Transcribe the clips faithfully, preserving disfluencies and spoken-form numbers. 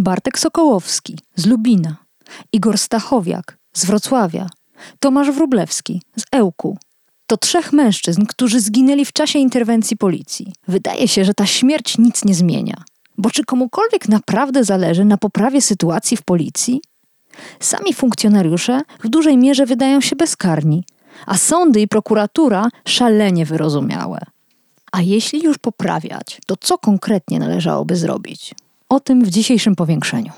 Bartek Sokołowski z Lubina, Igor Stachowiak z Wrocławia, Tomasz Wróblewski z Ełku. To trzech mężczyzn, którzy zginęli w czasie interwencji policji. Wydaje się, że ta śmierć nic nie zmienia. Bo czy komukolwiek naprawdę zależy na poprawie sytuacji w policji? Sami funkcjonariusze w dużej mierze wydają się bezkarni, a sądy i prokuratura szalenie wyrozumiałe. A jeśli już poprawiać, to co konkretnie należałoby zrobić? O tym w dzisiejszym powiększeniu.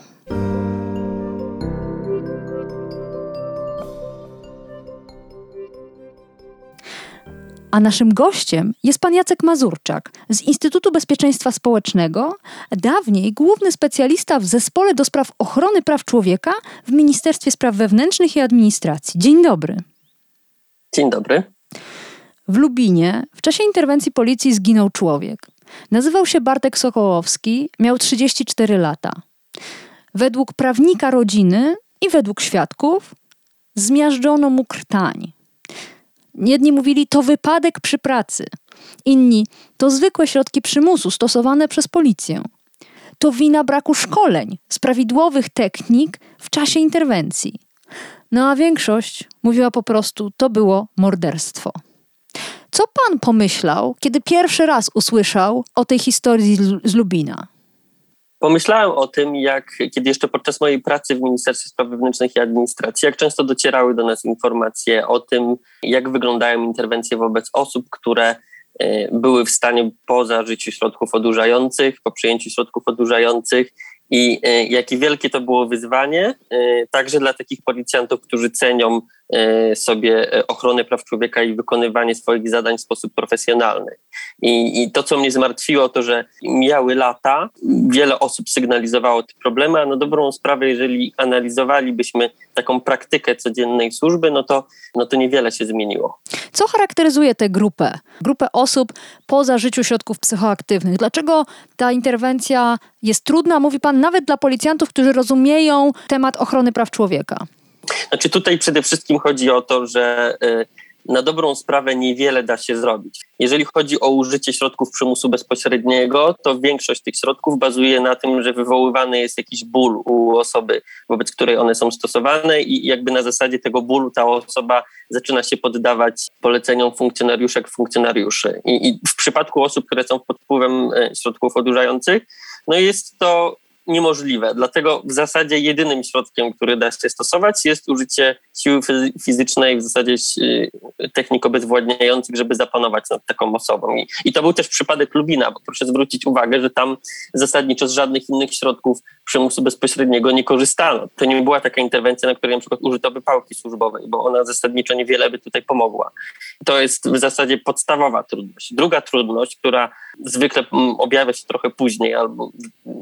A naszym gościem jest pan Jacek Mazurczak z Instytutu Bezpieczeństwa Społecznego, dawniej główny specjalista w Zespole do Spraw Ochrony Praw Człowieka w Ministerstwie Spraw Wewnętrznych i Administracji. Dzień dobry. Dzień dobry. W Lubinie w czasie interwencji policji zginął człowiek. Nazywał się Bartek Sokołowski, miał trzydzieści cztery lata. Według prawnika rodziny i według świadków zmiażdżono mu krtań. Jedni mówili, to wypadek przy pracy. Inni, to zwykłe środki przymusu stosowane przez policję. To wina braku szkoleń z prawidłowych technik w czasie interwencji. No a większość mówiła po prostu, to było morderstwo. Co pan pomyślał, kiedy pierwszy raz usłyszał o tej historii z Lubina? Pomyślałem o tym, jak kiedy jeszcze podczas mojej pracy w Ministerstwie Spraw Wewnętrznych i Administracji, jak często docierały do nas informacje o tym, jak wyglądają interwencje wobec osób, które y, były w stanie po zażyciu środków odurzających, po przyjęciu środków odurzających i y, jakie wielkie to było wyzwanie, y, także dla takich policjantów, którzy cenią y, sobie ochronę praw człowieka i wykonywanie swoich zadań w sposób profesjonalny. I, I to, co mnie zmartwiło, to, że mijały lata, wiele osób sygnalizowało te problemy, a na dobrą sprawę, jeżeli analizowalibyśmy taką praktykę codziennej służby, no to, no to niewiele się zmieniło. Co charakteryzuje tę grupę? Grupę osób po zażyciu środków psychoaktywnych. Dlaczego ta interwencja jest trudna, mówi pan, nawet dla policjantów, którzy rozumieją temat ochrony praw człowieka? Znaczy tutaj przede wszystkim chodzi o to, że Yy, na dobrą sprawę niewiele da się zrobić. Jeżeli chodzi o użycie środków przymusu bezpośredniego, to większość tych środków bazuje na tym, że wywoływany jest jakiś ból u osoby, wobec której one są stosowane i jakby na zasadzie tego bólu ta osoba zaczyna się poddawać poleceniom funkcjonariuszek, funkcjonariuszy. I, i w przypadku osób, które są pod wpływem środków odurzających, no jest to niemożliwe. Dlatego w zasadzie jedynym środkiem, który da się stosować, jest użycie siły fizycznej, w zasadzie technik obezwładniających, żeby zapanować nad taką osobą. I, i to był też przypadek Lubina, bo proszę zwrócić uwagę, że tam zasadniczo z żadnych innych środków przymusu bezpośredniego nie korzystano. To nie była taka interwencja, na której na przykład użyto by pałki służbowej, bo ona zasadniczo niewiele by tutaj pomogła. To jest w zasadzie podstawowa trudność. Druga trudność, która zwykle objawia się trochę później albo,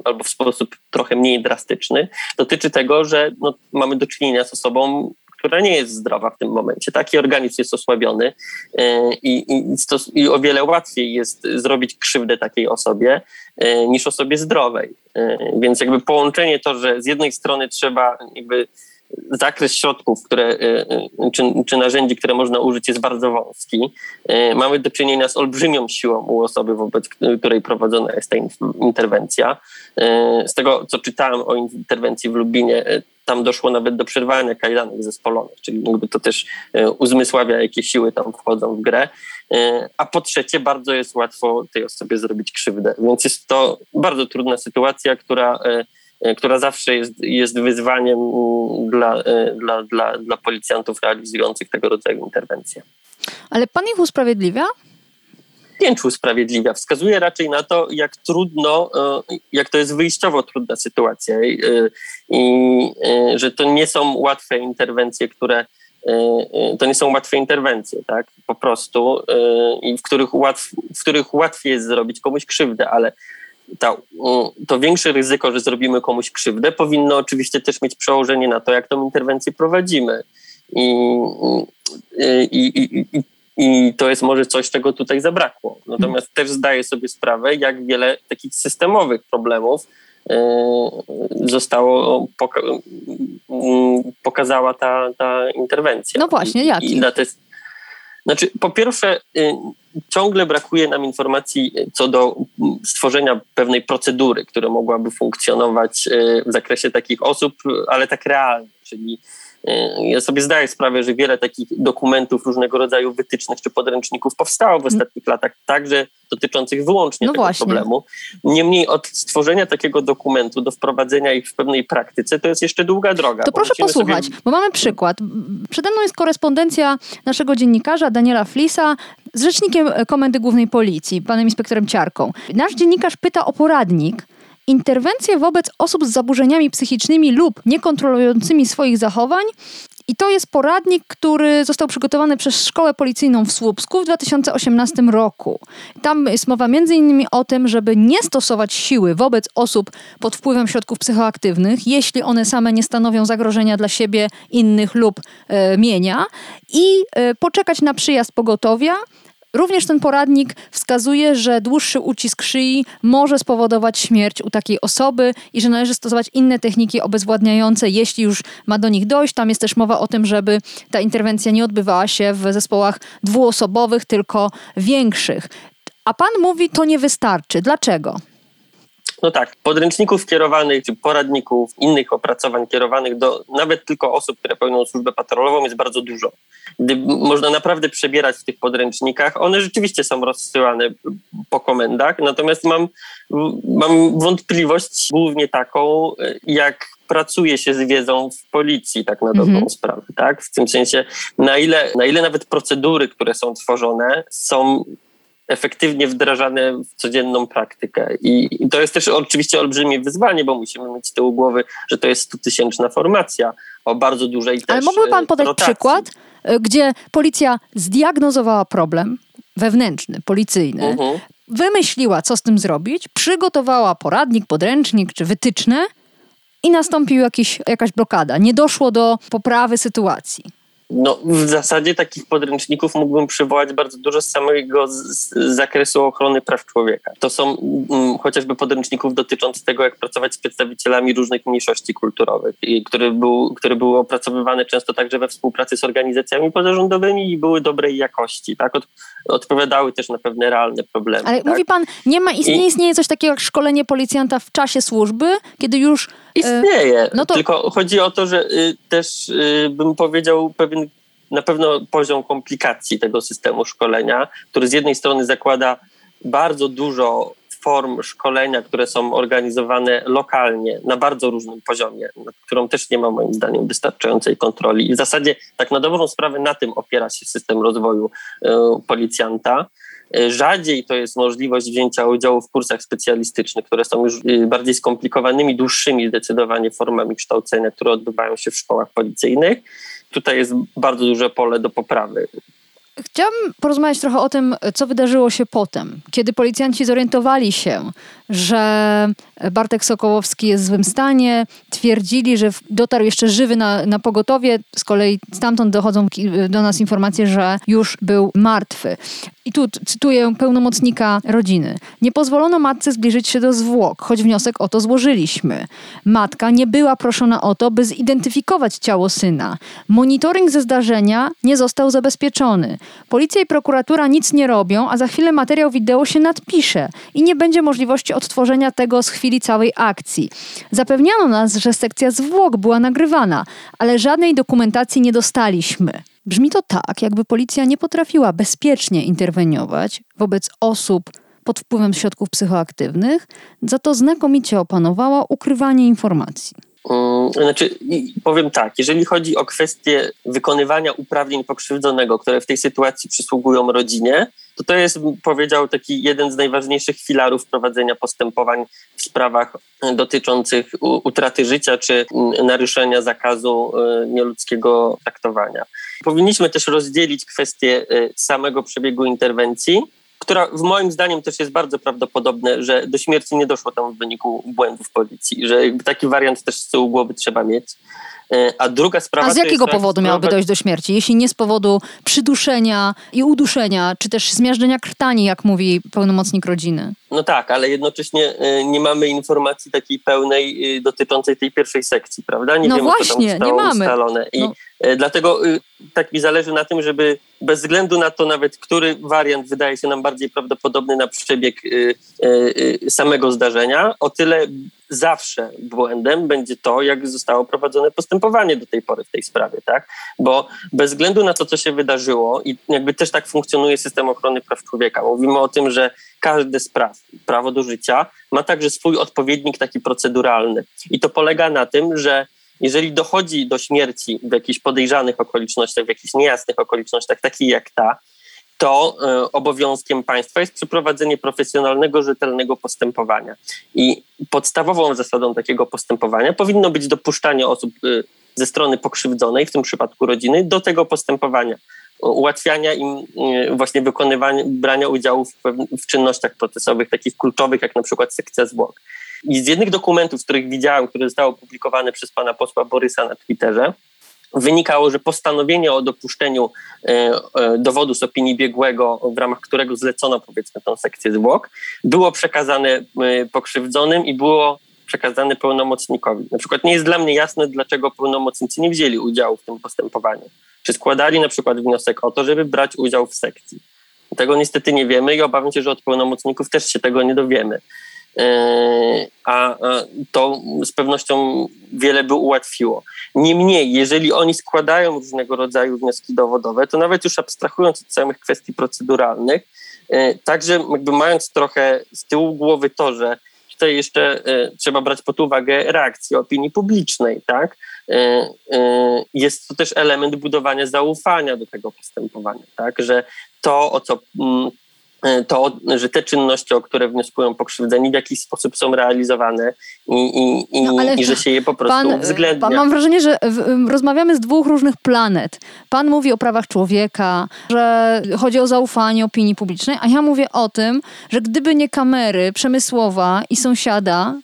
albo w sposób trochę mniej drastyczny, dotyczy tego, że no, mamy do czynienia z osobą, która nie jest zdrowa w tym momencie. Taki organizm jest osłabiony i, i, i o wiele łatwiej jest zrobić krzywdę takiej osobie niż osobie zdrowej. Więc jakby połączenie to, że z jednej strony trzeba jakby zakres środków, które, czy, czy narzędzi, które można użyć, jest bardzo wąski. Mamy do czynienia z olbrzymią siłą u osoby, wobec której prowadzona jest ta interwencja. Z tego, co czytałem o interwencji w Lubinie, tam doszło nawet do przerwania kajdanek zespolonych, czyli jakby to też uzmysławia, jakie siły tam wchodzą w grę. A po trzecie, bardzo jest łatwo tej osobie zrobić krzywdę. Więc jest to bardzo trudna sytuacja, która... która zawsze jest, jest wyzwaniem dla, dla, dla, dla policjantów realizujących tego rodzaju interwencje. Ale pan ich usprawiedliwia? Nie, czy usprawiedliwia. Wskazuje raczej na to, jak trudno, jak to jest wyjściowo trudna sytuacja i, i że to nie są łatwe interwencje, które to nie są łatwe interwencje, tak? Po prostu, i w których, łatw, w których łatwiej jest zrobić komuś krzywdę, ale ta, to większe ryzyko, że zrobimy komuś krzywdę, powinno oczywiście też mieć przełożenie na to, jak tą interwencję prowadzimy. I, i, i, i, i to jest może coś, czego tutaj zabrakło. Natomiast hmm. też zdaję sobie sprawę, jak wiele takich systemowych problemów zostało, poka- pokazała ta, ta interwencja. No właśnie, jak? I, i na te, znaczy, po pierwsze, ciągle brakuje nam informacji co do stworzenia pewnej procedury, która mogłaby funkcjonować w zakresie takich osób, ale tak realnie, czyli ja sobie zdaję sprawę, że wiele takich dokumentów różnego rodzaju wytycznych czy podręczników powstało w ostatnich mm. latach, także dotyczących wyłącznie no tego właśnie. problemu. Niemniej od stworzenia takiego dokumentu do wprowadzenia ich w pewnej praktyce to jest jeszcze długa droga. To proszę posłuchać, sobie... bo mamy przykład. Przede mną jest korespondencja naszego dziennikarza Daniela Flisa z rzecznikiem Komendy Głównej Policji, panem inspektorem Ciarką. Nasz dziennikarz pyta o poradnik. Interwencje wobec osób z zaburzeniami psychicznymi lub niekontrolującymi swoich zachowań. I to jest poradnik, który został przygotowany przez Szkołę Policyjną w Słupsku w dwa tysiące osiemnastym roku. Tam jest mowa między innymi o tym, żeby nie stosować siły wobec osób pod wpływem środków psychoaktywnych, jeśli one same nie stanowią zagrożenia dla siebie, innych lub e, mienia i e, poczekać na przyjazd pogotowia. Również ten poradnik wskazuje, że dłuższy ucisk szyi może spowodować śmierć u takiej osoby i że należy stosować inne techniki obezwładniające, jeśli już ma do nich dojść. Tam jest też mowa o tym, żeby ta interwencja nie odbywała się w zespołach dwuosobowych, tylko większych. A pan mówi, to nie wystarczy. Dlaczego? No tak, podręczników kierowanych, czy poradników, innych opracowań kierowanych do nawet tylko osób, które pełnią służbę patrolową jest bardzo dużo. Gdy można naprawdę przebierać w tych podręcznikach, one rzeczywiście są rozsyłane po komendach, natomiast mam, mam wątpliwość głównie taką, jak pracuje się z wiedzą w policji tak na dobrą mm-hmm. sprawę, tak? W tym sensie, na ile, na ile nawet procedury, które są tworzone, są efektywnie wdrażane w codzienną praktykę. I to jest też oczywiście olbrzymie wyzwanie, bo musimy mieć z tyłu głowy, że to jest stutysięczna formacja o bardzo dużej też. Ale mógłby pan podać rotacji. Przykład, gdzie policja zdiagnozowała problem wewnętrzny, policyjny, mhm. wymyśliła, co z tym zrobić, przygotowała poradnik, podręcznik czy wytyczne i nastąpiła jakiś, jakaś blokada. Nie doszło do poprawy sytuacji. No, w zasadzie takich podręczników mógłbym przywołać bardzo dużo z samego z, z zakresu ochrony praw człowieka. To są mm, chociażby podręczników dotyczących tego, jak pracować z przedstawicielami różnych mniejszości kulturowych, i, który był, które były opracowywane często także we współpracy z organizacjami pozarządowymi i były dobrej jakości. Tak? Od, odpowiadały też na pewne realne problemy. Ale tak? mówi pan, nie ma istnieje, I, istnieje coś takiego jak szkolenie policjanta w czasie służby, kiedy już... Istnieje, y, no to... tylko chodzi o to, że y, też y, bym powiedział pewien na pewno poziom komplikacji tego systemu szkolenia, który z jednej strony zakłada bardzo dużo form szkolenia, które są organizowane lokalnie, na bardzo różnym poziomie, nad którą też nie ma moim zdaniem wystarczającej kontroli. I w zasadzie tak na dobrą sprawę na tym opiera się system rozwoju y, policjanta. Rzadziej to jest możliwość wzięcia udziału w kursach specjalistycznych, które są już bardziej skomplikowanymi, dłuższymi zdecydowanie formami kształcenia, które odbywają się w szkołach policyjnych. Tutaj jest bardzo duże pole do poprawy. Chciałabym porozmawiać trochę o tym, co wydarzyło się potem, kiedy policjanci zorientowali się, że Bartek Sokołowski jest w złym stanie, twierdzili, że dotarł jeszcze żywy na, na pogotowie, z kolei stamtąd dochodzą do nas informacje, że już był martwy. I tu cytuję pełnomocnika rodziny. Nie pozwolono matce zbliżyć się do zwłok, choć wniosek o to złożyliśmy. Matka nie była proszona o to, by zidentyfikować ciało syna. Monitoring ze zdarzenia nie został zabezpieczony. Policja i prokuratura nic nie robią, a za chwilę materiał wideo się nadpisze i nie będzie możliwości odtworzenia tego z chwili całej akcji. Zapewniano nas, że sekcja zwłok była nagrywana, ale żadnej dokumentacji nie dostaliśmy. Brzmi to tak, jakby policja nie potrafiła bezpiecznie interweniować wobec osób pod wpływem środków psychoaktywnych, za to znakomicie opanowała ukrywanie informacji. Znaczy, powiem tak, jeżeli chodzi o kwestię wykonywania uprawnień pokrzywdzonego, które w tej sytuacji przysługują rodzinie, to to jest, powiedział, taki jeden z najważniejszych filarów prowadzenia postępowań w sprawach dotyczących utraty życia czy naruszenia zakazu nieludzkiego traktowania. Powinniśmy też rozdzielić kwestię samego przebiegu interwencji, która w moim zdaniem też jest bardzo prawdopodobne, że do śmierci nie doszło tam w wyniku błędów policji, że jakby taki wariant też z tyłu głowy trzeba mieć. A druga sprawa... A z jakiego powodu miałoby sprawa... dojść do śmierci? Jeśli nie z powodu przyduszenia i uduszenia, czy też zmiażdżenia krtani, jak mówi pełnomocnik rodziny? No tak, ale jednocześnie nie mamy informacji takiej pełnej dotyczącej tej pierwszej sekcji, prawda? Nie no wiemy, właśnie, co tam zostało ustalone. I no. Dlatego tak mi zależy na tym, żeby bez względu na to nawet, który wariant wydaje się nam bardziej prawdopodobny na przebieg samego zdarzenia, o tyle zawsze błędem będzie to, jak zostało prowadzone postępowanie do tej pory w tej sprawie, tak? Bo bez względu na to, co się wydarzyło i jakby też tak funkcjonuje system ochrony praw człowieka. Mówimy o tym, że każde z praw, prawo do życia ma także swój odpowiednik taki proceduralny. I to polega na tym, że jeżeli dochodzi do śmierci w jakichś podejrzanych okolicznościach, w jakichś niejasnych okolicznościach, takich jak ta, to y, obowiązkiem państwa jest przeprowadzenie profesjonalnego, rzetelnego postępowania. I podstawową zasadą takiego postępowania powinno być dopuszczanie osób y, ze strony pokrzywdzonej, w tym przypadku rodziny, do tego postępowania, ułatwiania im właśnie wykonywania, brania udziału w, w czynnościach procesowych, takich kluczowych jak na przykład sekcja zwłok. I z jednych dokumentów, z których widziałem, które zostały opublikowane przez pana posła Borysa na Twitterze, wynikało, że postanowienie o dopuszczeniu e, e, dowodu z opinii biegłego, w ramach którego zlecono powiedzmy tą sekcję zwłok, było przekazane e, pokrzywdzonym i było przekazane pełnomocnikowi. Na przykład nie jest dla mnie jasne, dlaczego pełnomocnicy nie wzięli udziału w tym postępowaniu. Czy składali na przykład wniosek o to, żeby brać udział w sekcji. Tego niestety nie wiemy i obawiam się, że od pełnomocników też się tego nie dowiemy. A to z pewnością wiele by ułatwiło. Niemniej, jeżeli oni składają różnego rodzaju wnioski dowodowe, to nawet już abstrahując od samych kwestii proceduralnych, także jakby mając trochę z tyłu głowy to, że tutaj jeszcze trzeba brać pod uwagę reakcję opinii publicznej, tak? Jest to też element budowania zaufania do tego postępowania, tak? Że to, o co... to, że te czynności, o które wnioskują pokrzywdzeni, w jakiś sposób są realizowane i, i, i, no, i że się je po prostu pan, uwzględnia. Pan, mam wrażenie, że w, rozmawiamy z dwóch różnych planet. Pan mówi o prawach człowieka, że chodzi o zaufanie opinii publicznej, a ja mówię o tym, że gdyby nie kamery Przemysłowa i sąsiada,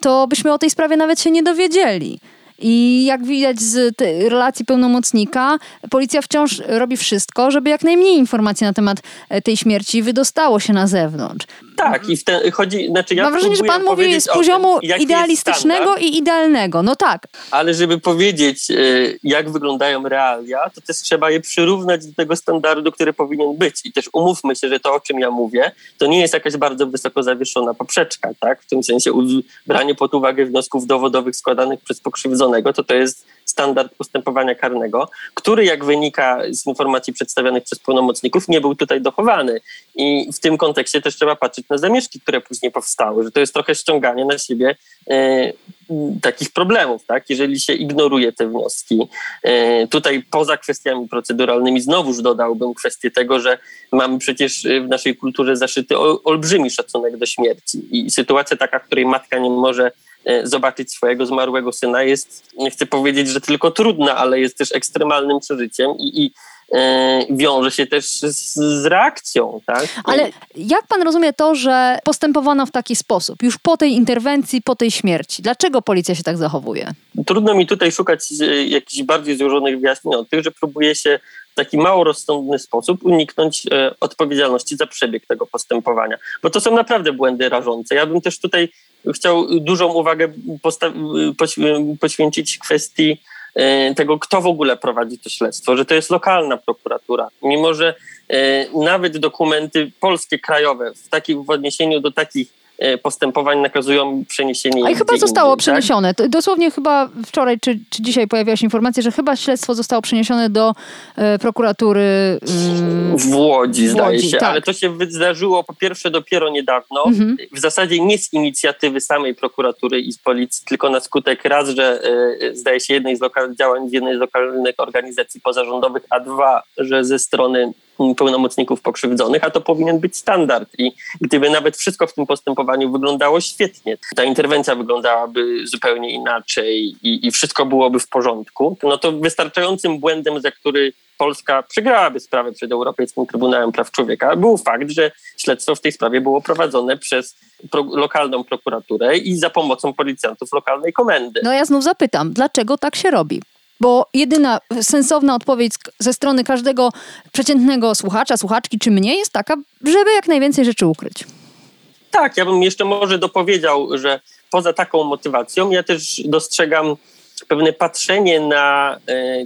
to byśmy o tej sprawie nawet się nie dowiedzieli. I jak widać z relacji pełnomocnika, policja wciąż robi wszystko, żeby jak najmniej informacji na temat tej śmierci wydostało się na zewnątrz. Tak, i w ten, chodzi... Znaczy ja mam wrażenie, że pan mówi z poziomu tym, idealistycznego i idealnego. No tak. Ale żeby powiedzieć, jak wyglądają realia, to też trzeba je przyrównać do tego standardu, który powinien być. I też umówmy się, że to, o czym ja mówię, to nie jest jakaś bardzo wysoko zawieszona poprzeczka, tak? W tym sensie branie pod uwagę wniosków dowodowych składanych przez pokrzywdzonych, to to jest standard postępowania karnego, który jak wynika z informacji przedstawionych przez pełnomocników nie był tutaj dochowany. I w tym kontekście też trzeba patrzeć na zamieszki, które później powstały, że to jest trochę ściąganie na siebie e, takich problemów, tak? Jeżeli się ignoruje te wnioski. E, tutaj poza kwestiami proceduralnymi znowuż dodałbym kwestię tego, że mamy przecież w naszej kulturze zaszyty ol, olbrzymi szacunek do śmierci i sytuacja taka, w której matka nie może zobaczyć swojego zmarłego syna jest, nie chcę powiedzieć, że tylko trudna, ale jest też ekstremalnym przeżyciem i, i yy, wiąże się też z, z reakcją, tak? Ale jak pan rozumie to, że postępowano w taki sposób, już po tej interwencji, po tej śmierci? Dlaczego policja się tak zachowuje? Trudno mi tutaj szukać jakichś bardziej złożonych wyjaśnień o tym, że próbuje się w taki mało rozsądny sposób uniknąć e, odpowiedzialności za przebieg tego postępowania. Bo to są naprawdę błędy rażące. Ja bym też tutaj chciał dużą uwagę posta- poś- poświęcić kwestii e, tego, kto w ogóle prowadzi to śledztwo, że to jest lokalna prokuratura. Mimo, że e, nawet dokumenty polskie, krajowe w takim w odniesieniu do takich postępowań nakazują przeniesienie. A i chyba zostało indziej, przeniesione. Tak? Dosłownie chyba wczoraj czy, czy dzisiaj pojawiła się informacja, że chyba śledztwo zostało przeniesione do e, prokuratury e, w Łodzi, zdaje Łodzi, się. Tak. Ale to się wydarzyło po pierwsze dopiero niedawno. Mhm. W zasadzie nie z inicjatywy samej prokuratury i z policji, tylko na skutek raz, że e, zdaje się jednej z lokal- działań z jednej z lokalnych organizacji pozarządowych, a dwa, że ze strony pełnomocników pokrzywdzonych, a to powinien być standard. I gdyby nawet wszystko w tym postępowaniu wyglądało świetnie, ta interwencja wyglądałaby zupełnie inaczej i, i wszystko byłoby w porządku, no to wystarczającym błędem, za który Polska przegrałaby sprawę przed Europejskim Trybunałem Praw Człowieka, był fakt, że śledztwo w tej sprawie było prowadzone przez pro- lokalną prokuraturę i za pomocą policjantów lokalnej komendy. No ja znów zapytam, dlaczego tak się robi? Bo jedyna sensowna odpowiedź ze strony każdego przeciętnego słuchacza, słuchaczki czy mnie jest taka, żeby jak najwięcej rzeczy ukryć. Tak, ja bym jeszcze może dopowiedział, że poza taką motywacją ja też dostrzegam pewne patrzenie na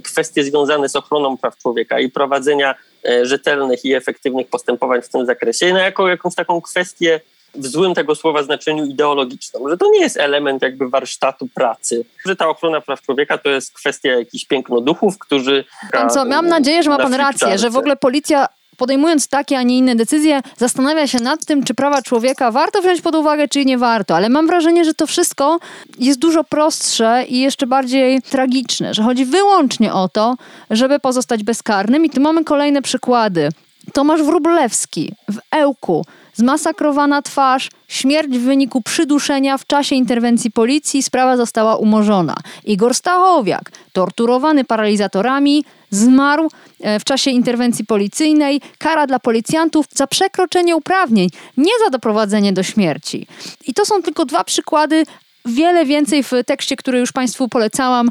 kwestie związane z ochroną praw człowieka i prowadzenia rzetelnych i efektywnych postępowań w tym zakresie, na jaką, jakąś taką kwestię w złym tego słowa znaczeniu ideologiczną, że to nie jest element jakby warsztatu pracy, że ta ochrona praw człowieka to jest kwestia jakichś pięknoduchów, którzy... Tam co, mam nadzieję, że ma pan rację, że w ogóle policja, podejmując takie, a nie inne decyzje, zastanawia się nad tym, czy prawa człowieka warto wziąć pod uwagę, czy nie warto. Ale mam wrażenie, że to wszystko jest dużo prostsze i jeszcze bardziej tragiczne, że chodzi wyłącznie o to, żeby pozostać bezkarnym. I tu mamy kolejne przykłady. Tomasz Wróblewski w Ełku, zmasakrowana twarz, śmierć w wyniku przyduszenia w czasie interwencji policji, sprawa została umorzona. Igor Stachowiak, torturowany paralizatorami, zmarł w czasie interwencji policyjnej, kara dla policjantów za przekroczenie uprawnień, nie za doprowadzenie do śmierci. I to są tylko dwa przykłady, wiele więcej w tekście, który już Państwu polecałam,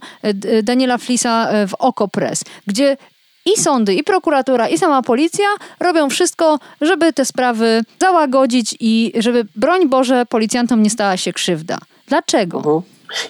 Daniela Flisa w OKO Press, gdzie i sądy, i prokuratura, i sama policja robią wszystko, żeby te sprawy załagodzić i żeby, broń Boże, policjantom nie stała się krzywda. Dlaczego? Mhm.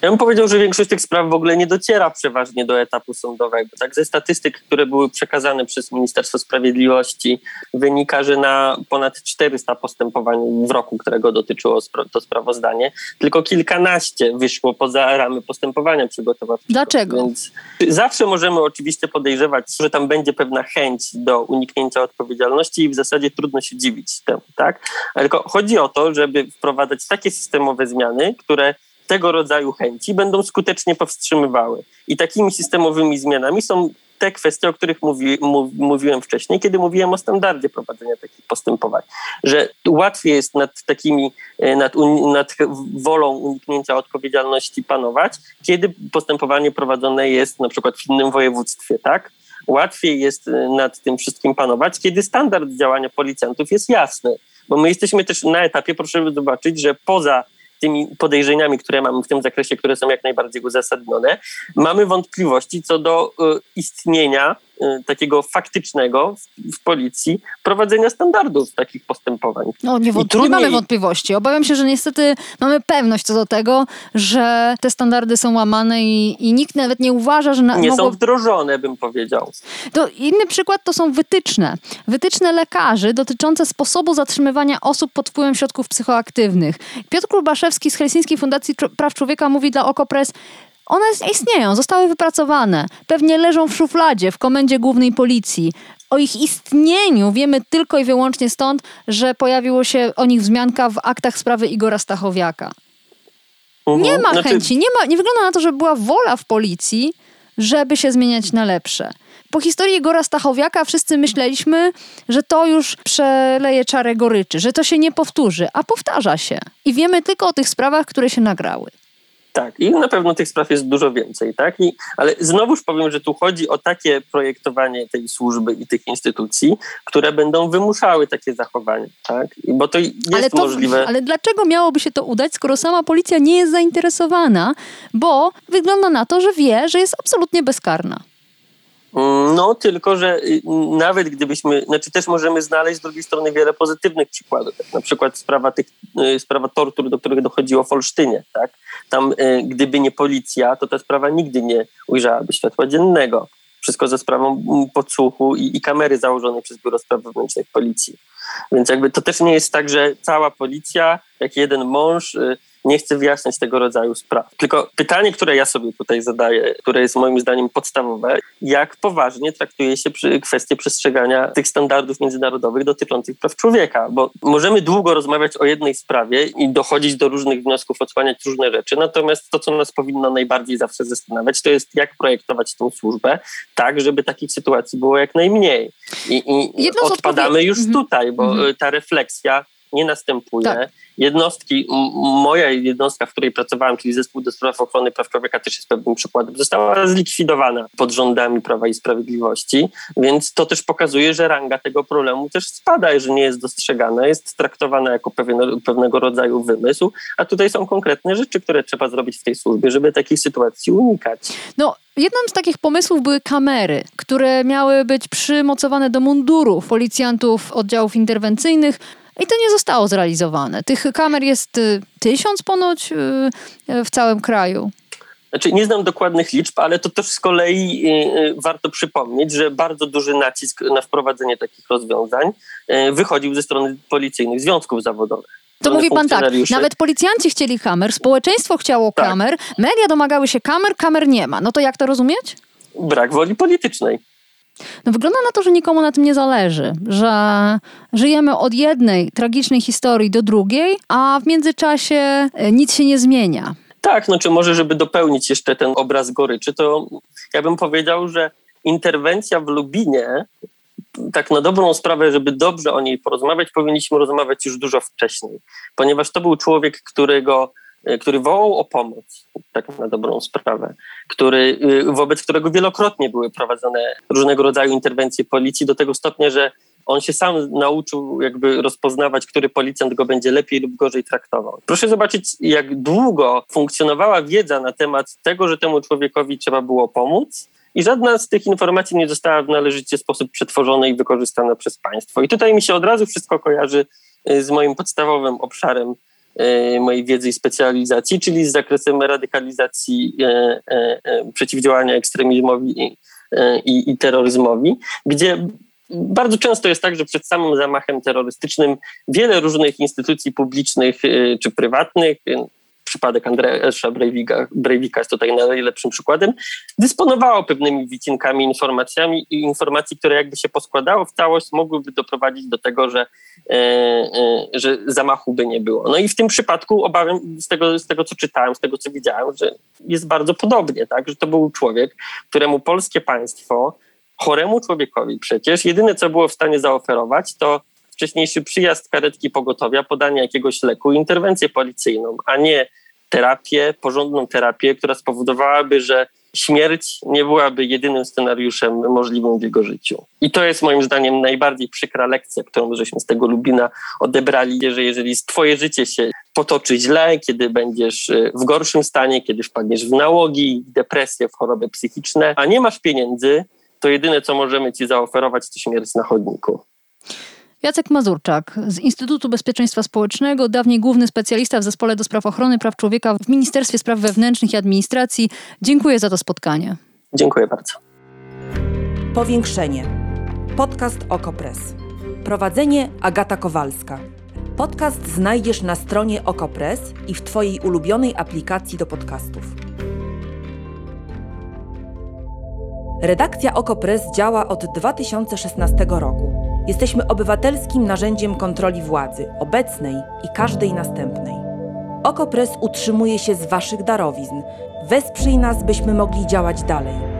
Ja bym powiedział, że większość tych spraw w ogóle nie dociera przeważnie do etapu sądowego. Tak, ze statystyk, które były przekazane przez Ministerstwo Sprawiedliwości, wynika, że na ponad czterysta postępowań w roku, którego dotyczyło to sprawozdanie, tylko kilkanaście wyszło poza ramy postępowania przygotowawczego. Dlaczego? Więc zawsze możemy oczywiście podejrzewać, że tam będzie pewna chęć do uniknięcia odpowiedzialności i w zasadzie trudno się dziwić temu, tak? Ale tylko chodzi o to, żeby wprowadzać takie systemowe zmiany, które tego rodzaju chęci będą skutecznie powstrzymywały. I takimi systemowymi zmianami są te kwestie, o których mówi, mów, mówiłem wcześniej, kiedy mówiłem o standardzie prowadzenia takich postępowań. Że łatwiej jest nad takimi, nad, nad wolą uniknięcia odpowiedzialności panować, kiedy postępowanie prowadzone jest na przykład w innym województwie, tak? Łatwiej jest nad tym wszystkim panować, kiedy standard działania policjantów jest jasny. Bo my jesteśmy też na etapie, proszę zobaczyć, że poza tymi podejrzeniami, które mamy w tym zakresie, które są jak najbardziej uzasadnione, mamy wątpliwości co do y, istnienia y, takiego faktycznego w, w policji prowadzenia standardów takich postępowań. No, nie, wąt- trudniej... nie mamy wątpliwości. Obawiam się, że niestety mamy pewność co do tego, że te standardy są łamane i, i nikt nawet nie uważa, że... Na, nie mogło... są wdrożone, bym powiedział. To inny przykład to są wytyczne. Wytyczne lekarzy dotyczące sposobu zatrzymywania osób pod wpływem środków psychoaktywnych. Piotr Krubaszewski z Helsińskiej Fundacji Praw Człowieka mówi dla OKO Press: one istnieją, zostały wypracowane, pewnie leżą w szufladzie w Komendzie Głównej Policji. O ich istnieniu wiemy tylko i wyłącznie stąd, że pojawiło się o nich wzmianka w aktach sprawy Igora Stachowiaka. Uh-huh. Nie ma znaczy... chęci, nie ma, nie wygląda na to, żeby była wola w policji, żeby się zmieniać na lepsze. Po historii Igora Stachowiaka wszyscy myśleliśmy, że to już przeleje czarę goryczy, że to się nie powtórzy, a powtarza się. I wiemy tylko o tych sprawach, które się nagrały. Tak, i na pewno tych spraw jest dużo więcej, tak? I, ale znowuż powiem, że tu chodzi o takie projektowanie tej służby i tych instytucji, które będą wymuszały takie zachowanie, tak? I bo to jest ale to, możliwe. Ale dlaczego miałoby się to udać, skoro sama policja nie jest zainteresowana? Bo wygląda na to, że wie, że jest absolutnie bezkarna. No, tylko że nawet gdybyśmy, znaczy też możemy znaleźć z drugiej strony wiele pozytywnych przykładów. Na przykład sprawa, tych, sprawa tortur, do których dochodziło w Olsztynie, tak? Tam gdyby nie policja, to ta sprawa nigdy nie ujrzałaby światła dziennego. Wszystko za sprawą podsłuchu i, i kamery założonej przez Biuro Spraw Wewnętrznych Policji. Więc jakby to też nie jest tak, że cała policja, jak jeden mąż, nie chcę wyjaśniać tego rodzaju spraw. Tylko pytanie, które ja sobie tutaj zadaję, które jest moim zdaniem podstawowe, jak poważnie traktuje się kwestię przestrzegania tych standardów międzynarodowych dotyczących praw człowieka, bo możemy długo rozmawiać o jednej sprawie i dochodzić do różnych wniosków, odsłaniać różne rzeczy, natomiast to, co nas powinno najbardziej zawsze zastanawiać, to jest jak projektować tą służbę tak, żeby takich sytuacji było jak najmniej. I, i odpadamy odpowiedzi- już mm-hmm. tutaj, bo mm-hmm. ta refleksja nie następuje. Tak. jednostki, moja jednostka, w której pracowałem, czyli Zespół do Spraw Ochrony Praw Człowieka, też jest pewnym przykładem, została zlikwidowana pod rządami Prawa i Sprawiedliwości, więc to też pokazuje, że ranga tego problemu też spada, jeżeli nie jest dostrzegana, jest traktowana jako pewien, pewnego rodzaju wymysł, a tutaj są konkretne rzeczy, które trzeba zrobić w tej służbie, żeby takiej sytuacji unikać. No, jednym z takich pomysłów były kamery, które miały być przymocowane do mundurów policjantów oddziałów interwencyjnych, i to nie zostało zrealizowane. Tych kamer jest tysiąc ponoć w całym kraju. Znaczy, nie znam dokładnych liczb, ale to też z kolei warto przypomnieć, że bardzo duży nacisk na wprowadzenie takich rozwiązań wychodził ze strony policyjnych związków zawodowych. To mówi pan tak, nawet policjanci chcieli kamer, społeczeństwo chciało tak. kamer, media domagały się kamer, kamer nie ma. No to jak to rozumieć? Brak woli politycznej. No wygląda na to, że nikomu na tym nie zależy, że żyjemy od jednej tragicznej historii do drugiej, a w międzyczasie nic się nie zmienia. Tak, no czy może, żeby dopełnić jeszcze ten obraz goryczy, to ja bym powiedział, że interwencja w Lubinie, tak na dobrą sprawę, żeby dobrze o niej porozmawiać, powinniśmy rozmawiać już dużo wcześniej, ponieważ to był człowiek, którego... który wołał o pomoc, tak na dobrą sprawę, który, wobec którego wielokrotnie były prowadzone różnego rodzaju interwencje policji, do tego stopnia, że on się sam nauczył jakby rozpoznawać, który policjant go będzie lepiej lub gorzej traktował. Proszę zobaczyć, jak długo funkcjonowała wiedza na temat tego, że temu człowiekowi trzeba było pomóc, i żadna z tych informacji nie została w należyty sposób przetworzona i wykorzystana przez państwo. I tutaj mi się od razu wszystko kojarzy z moim podstawowym obszarem mojej wiedzy i specjalizacji, czyli z zakresem radykalizacji, e, e, przeciwdziałania ekstremizmowi i, e, i, i terroryzmowi, gdzie bardzo często jest tak, że przed samym zamachem terrorystycznym wiele różnych instytucji publicznych e, czy prywatnych, e, przypadek Andrzeja Breivika, Breivika jest tutaj najlepszym przykładem, dysponowało pewnymi wycinkami, informacjami i informacji, które jakby się poskładało w całość, mogłyby doprowadzić do tego, że, e, e, że zamachu by nie było. No i w tym przypadku obawiam z tego, z tego, co czytałem, z tego, co widziałem, że jest bardzo podobnie, tak, że to był człowiek, któremu polskie państwo, choremu człowiekowi przecież, jedyne, co było w stanie zaoferować, to wcześniejszy przyjazd karetki pogotowia, podanie jakiegoś leku, interwencję policyjną, a nie terapię, porządną terapię, która spowodowałaby, że śmierć nie byłaby jedynym scenariuszem możliwym w jego życiu. I to jest moim zdaniem najbardziej przykra lekcja, którą żeśmy z tego Lubina odebrali, że jeżeli twoje życie się potoczy źle, kiedy będziesz w gorszym stanie, kiedy wpadniesz w nałogi, depresję, w choroby psychiczne, a nie masz pieniędzy, to jedyne, co możemy ci zaoferować, to śmierć na chodniku. Jacek Mazurczak z Instytutu Bezpieczeństwa Społecznego, dawniej główny specjalista w Zespole do Spraw Ochrony Praw Człowieka w Ministerstwie Spraw Wewnętrznych i Administracji. Dziękuję za to spotkanie. Dziękuję bardzo. Powiększenie. Podcast OKO Press. Prowadzenie Agata Kowalska. Podcast znajdziesz na stronie OKO Press i w twojej ulubionej aplikacji do podcastów. Redakcja OKO Press działa od dwa tysiące szesnastego roku. Jesteśmy obywatelskim narzędziem kontroli władzy, obecnej i każdej następnej. OKO Press utrzymuje się z waszych darowizn. Wesprzyj nas, byśmy mogli działać dalej.